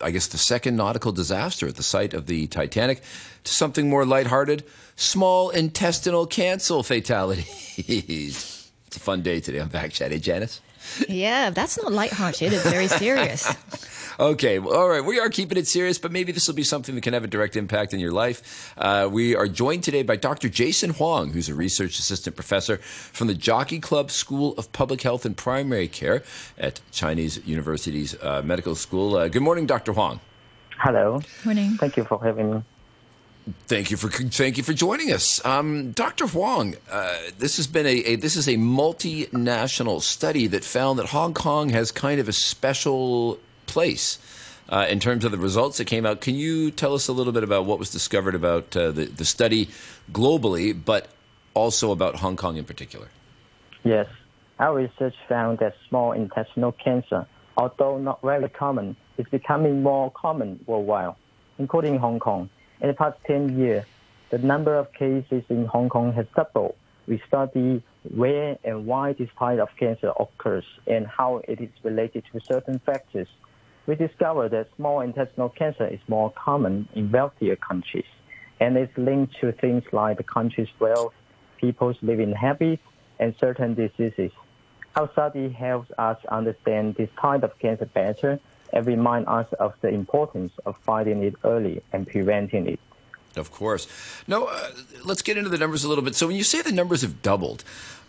I guess, the second nautical disaster at the site of the Titanic to something more lighthearted, small intestinal cancel fatalities. It's a fun day today on Backchat, eh, Janice? Yeah, that's not lighthearted. It's very serious. Okay, well, all right. We are keeping it serious, but maybe this will be something that can have a direct impact in your life. Uh, we are joined today by Doctor Jason Huang, who's a research assistant professor from the Jockey Club School of Public Health and Primary Care at Chinese University's uh, Medical School. Uh, good morning, Doctor Huang. Hello. Morning. Thank you for having me. Thank you for thank you for joining us, um, Doctor Huang. Uh, this has been a, a this is a multinational study that found that Hong Kong has kind of a special place uh, in terms of the results that came out. Can you tell us a little bit about what was discovered about uh, the the study globally, but also about Hong Kong in particular? Yes, our research found that small intestinal cancer, although not very common, is becoming more common worldwide, including Hong Kong. In the past ten years, the number of cases in Hong Kong has doubled. We study where and why this type of cancer occurs and how it is related to certain factors. we discovered that small intestinal cancer is more common in wealthier countries, and it's linked to things like the country's wealth, people's living habits, and certain diseases. Our study helps us understand this type of cancer better and remind us of the importance of finding it early and preventing it. Of course. Now, uh, let's get into the numbers a little bit. So when you say the numbers have doubled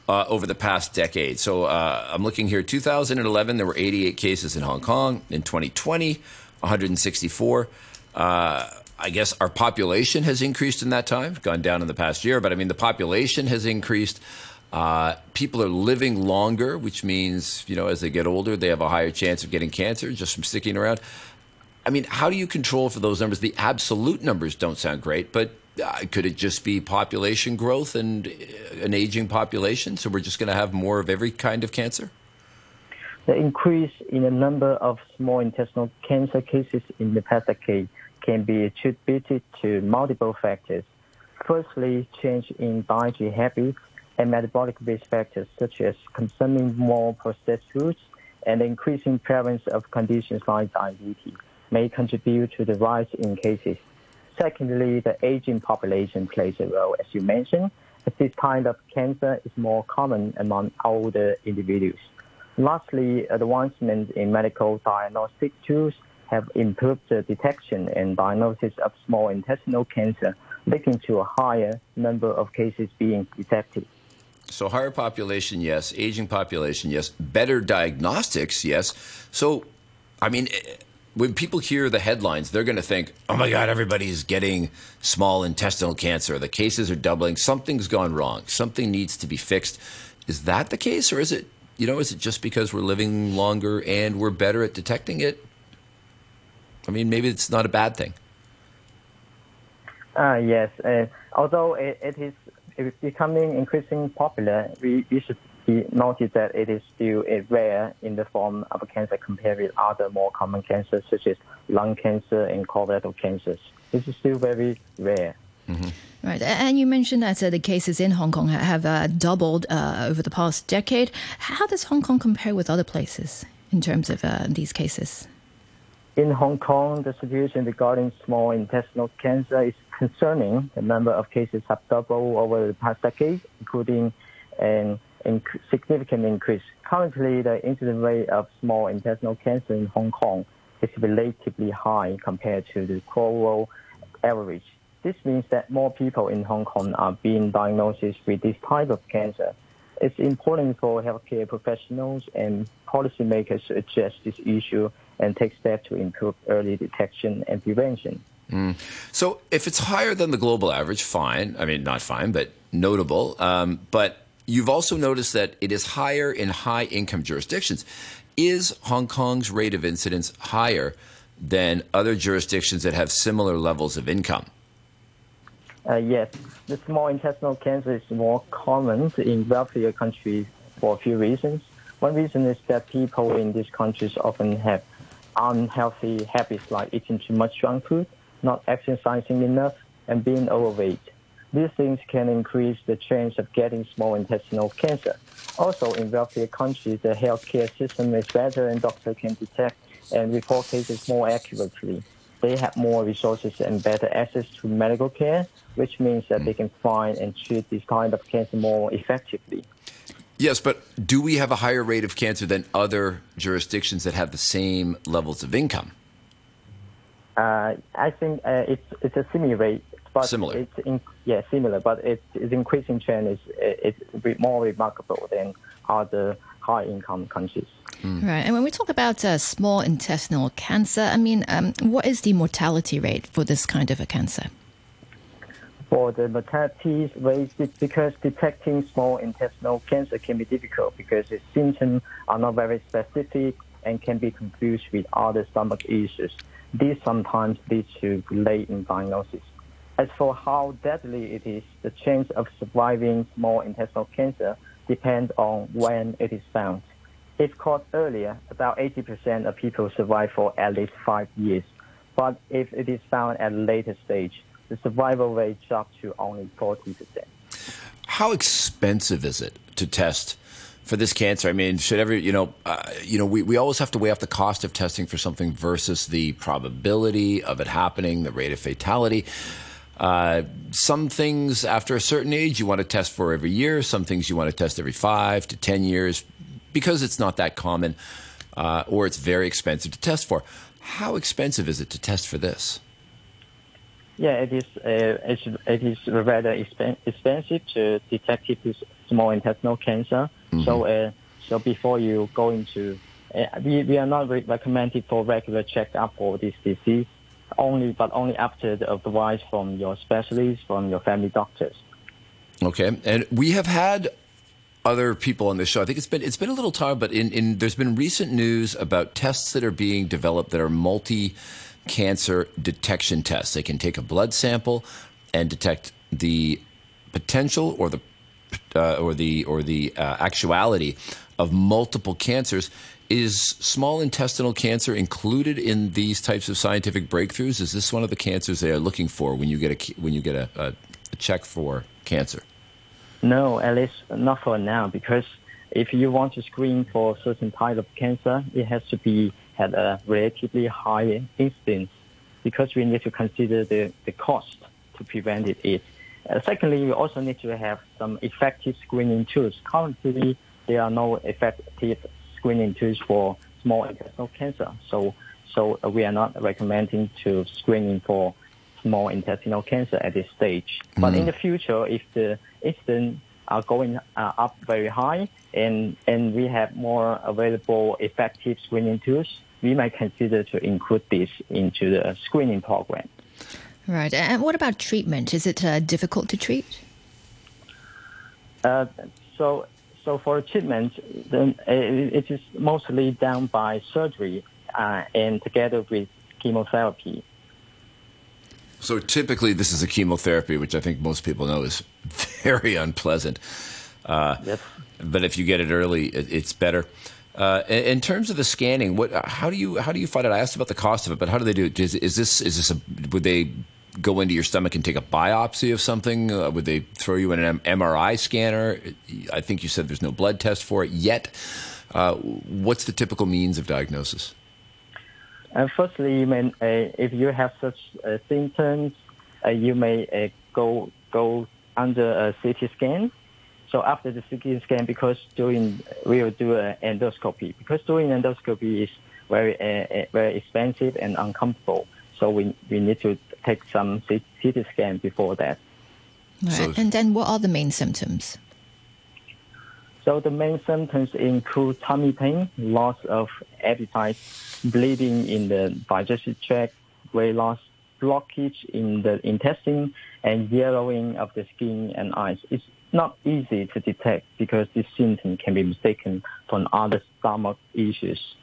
uh, over the past decade, so uh, I'm looking here, two thousand eleven, there were eighty-eight cases in Hong Kong. In twenty twenty, one hundred sixty-four. Uh, I guess our population has increased in that time, gone down in the past year, but I mean, the population has increased. Uh, people are living longer, which means, you know, as they get older, they have a higher chance of getting cancer just from sticking around. I mean, how do you control for those numbers? The absolute numbers don't sound great, but uh, could it just be population growth and an aging population? So we're just going to have more of every kind of cancer? The increase in the number of small intestinal cancer cases in the past decade can be attributed to multiple factors. Firstly, change in dietary habits and metabolic risk factors, such as consuming more processed foods and increasing prevalence of conditions like diabetes, may contribute to the rise in cases. Secondly, the aging population plays a role, as you mentioned, as this kind of cancer is more common among older individuals. Lastly, advancements in medical diagnostic tools have improved the detection and diagnosis of small intestinal cancer, leading to a higher number of cases being detected. So higher population, yes. Aging population, yes. Better diagnostics, yes. So, I mean, when people hear the headlines, they're going to think, oh, my God, everybody's getting small intestinal cancer. The cases are doubling. Something's gone wrong. Something needs to be fixed. Is that the case? Or is it, you know, is it just because we're living longer and we're better at detecting it? I mean, maybe it's not a bad thing. Uh, yes. Uh, although it, it is It's becoming increasingly popular, we, we should be noted that it is still rare in the form of cancer compared with other more common cancers, such as lung cancer and colorectal cancers. This is still very rare. Mm-hmm. Right. And you mentioned that uh, the cases in Hong Kong have uh, doubled uh, over the past decade. How does Hong Kong compare with other places in terms of uh, these cases? In Hong Kong, the situation regarding small intestinal cancer is concerning. The number of cases have doubled over the past decade, including an inc- significant increase. Currently, the incidence rate of small intestinal cancer in Hong Kong is relatively high compared to the global average. This means that more people in Hong Kong are being diagnosed with this type of cancer. It's important for healthcare professionals and policymakers to address this issue and take steps to improve early detection and prevention. Mm. So if it's higher than the global average, fine. I mean, not fine, but notable. Um, but you've also noticed that it is higher in high-income jurisdictions. Is Hong Kong's rate of incidence higher than other jurisdictions that have similar levels of income? Uh, yes. The small intestinal cancer is more common in wealthier countries for a few reasons. One reason is that people in these countries often have unhealthy habits like eating too much junk food, not exercising enough, and being overweight. These things can increase the chance of getting small intestinal cancer. Also, in wealthier countries, the healthcare system is better and doctors can detect and report cases more accurately. They have more resources and better access to medical care, which means that they can find and treat this kind of cancer more effectively. Yes, but do we have a higher rate of cancer than other jurisdictions that have the same levels of income? Uh, I think uh, it's it's a similar rate, but similar. It's in, yeah, similar, but it's, it's increasing trend is it's more remarkable than other high-income countries. Mm. Right, and when we talk about uh, small intestinal cancer, I mean, um, what is the mortality rate for this kind of a cancer? For the mortality rate, because detecting small intestinal cancer can be difficult because its symptoms are not very specific and can be confused with other stomach issues. This sometimes leads to delay in diagnosis. As for how deadly it is, the chance of surviving small intestinal cancer depends on when it is found. If caught earlier, about eighty percent of people survive for at least five years. But if it is found at a later stage, the survival rate dropped to only forty percent. How expensive is it to test for this cancer? I mean, should every, you know, uh, you know, we, we always have to weigh off the cost of testing for something versus the probability of it happening, the rate of fatality. Uh, some things after a certain age you want to test for every year. Some things you want to test every five to ten years because it's not that common uh, or it's very expensive to test for. How expensive is it to test for this? Yeah, it is. Uh, it's, it is rather expen- expensive to detect small intestinal cancer. Mm-hmm. So, uh, so before you go into, uh, we we are not re- recommended for regular checkup for this disease. Only, but only after the advice from your specialists, from your family doctors. Okay, and we have had other people on this show. I think it's been it's been a little time, but in, in there's been recent news about tests that are being developed that are multi-cancer detection tests. They can take a blood sample and detect the potential or the uh, or the or the uh, actuality of multiple cancers. Is small intestinal cancer included in these types of scientific breakthroughs? Is this one of the cancers they are looking for when you get a when you get a, a, a check for cancer? No, at least not for now, because if you want to screen for a certain type of cancer, it has to be at a relatively high incidence, because we need to consider the, the cost to prevent it. Uh, secondly, we also need to have some effective screening tools. Currently, there are no effective screening tools for small intestinal cancer. So so we are not recommending to screening for small intestinal cancer at this stage. Mm-hmm. But in the future, if the incidence are going uh, up very high and, and we have more available effective screening tools, we might consider to include this into the screening program. Right. And what about treatment? Is it uh, difficult to treat? Uh, so... So for treatment, then it is mostly done by surgery uh, and together with chemotherapy. So typically this is a chemotherapy, which I think most people know is very unpleasant. Uh, yes. But if you get it early, it, it's better. Uh, in terms of the scanning, what? How do you how do you find it? I asked about the cost of it, but how do they do it? Is, is this is this a, would they go into your stomach and take a biopsy of something? Uh, would they throw you in an M R I scanner? I think you said there's no blood test for it yet. Uh, what's the typical means of diagnosis? Uh, firstly, when, uh, if you have such uh, symptoms, uh, you may uh, go go under a C T scan. So after the C T scan, because during we will do an endoscopy, because doing endoscopy is very uh, very expensive and uncomfortable. So we we need to take some C T scan before that. Right. So, and then what are the main symptoms? So the main symptoms include tummy pain, loss of appetite, bleeding in the digestive tract, weight loss, blockage in the intestine, and yellowing of the skin and eyes. It's not easy to detect because this symptom can be mistaken for other stomach issues.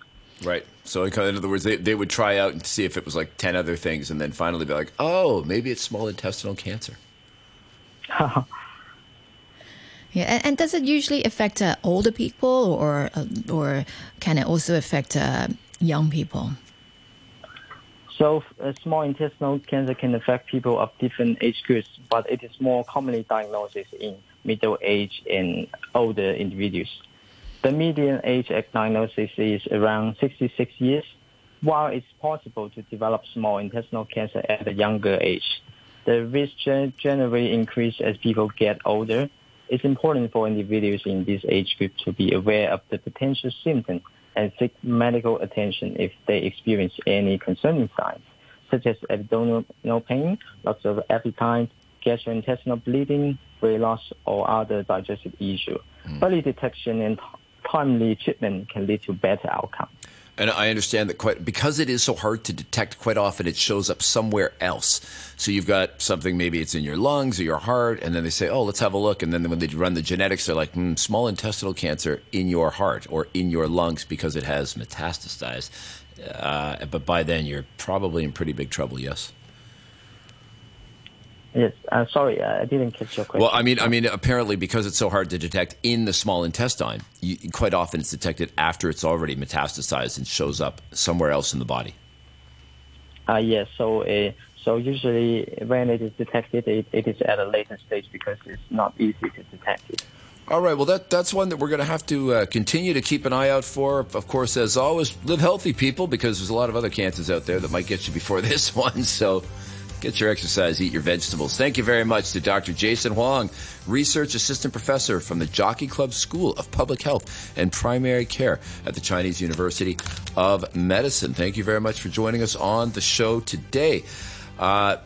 Right. So in other words, they, they would try out and see if it was like ten other things and then finally be like, oh, maybe it's small intestinal cancer. yeah. And, and does it usually affect uh, older people or uh, or can it also affect uh, young people? So uh, small intestinal cancer can affect people of different age groups, but it is more commonly diagnosed in middle age and older individuals. The median age at diagnosis is around sixty-six years, while it's possible to develop small intestinal cancer at a younger age. The risk generally increases as people get older. It's important for individuals in this age group to be aware of the potential symptoms and seek medical attention if they experience any concerning signs, such as abdominal pain, loss of appetite, gastrointestinal bleeding, weight loss, or other digestive issues. Mm. Early detection and timely treatment can lead to better outcome. And I understand that quite because it is so hard to detect, quite often it shows up somewhere else. So you've got something, maybe it's in your lungs or your heart, and then they say, oh, let's have a look. And then when they run the genetics, they're like, mm, small intestinal cancer in your heart or in your lungs because it has metastasized. Uh, but by then, you're probably in pretty big trouble, yes? Yes, uh, sorry, I didn't catch your question. Well, I mean, I mean, apparently because it's so hard to detect in the small intestine, you, quite often it's detected after it's already metastasized and shows up somewhere else in the body. Uh, yes, so uh, so usually when it is detected, it, it is at a later stage because it's not easy to detect it. All right, well, that that's one that we're going to have to uh, continue to keep an eye out for. Of course, as always, live healthy, people, because there's a lot of other cancers out there that might get you before this one. So get your exercise, eat your vegetables. Thank you very much to Doctor Jason Huang, Research Assistant Professor from the Jockey Club School of Public Health and Primary Care at the Chinese University of Medicine. Thank you very much for joining us on the show today. Uh,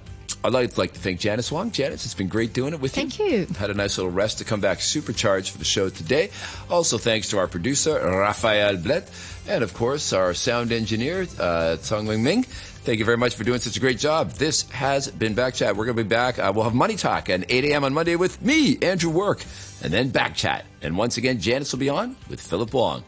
I'd like, like to thank Janice Wong. Janice, it's been great doing it with you. Thank you. Had a nice little rest to come back supercharged for the show today. Also, thanks to our producer, Raphael Blett, and, of course, our sound engineer, uh, Tsang Ling Ming. Thank you very much for doing such a great job. This has been Backchat. We're going to be back. Uh, we'll have Money Talk at eight a.m. on Monday with me, Andrew Work, and then Backchat. And once again, Janice will be on with Philip Wong.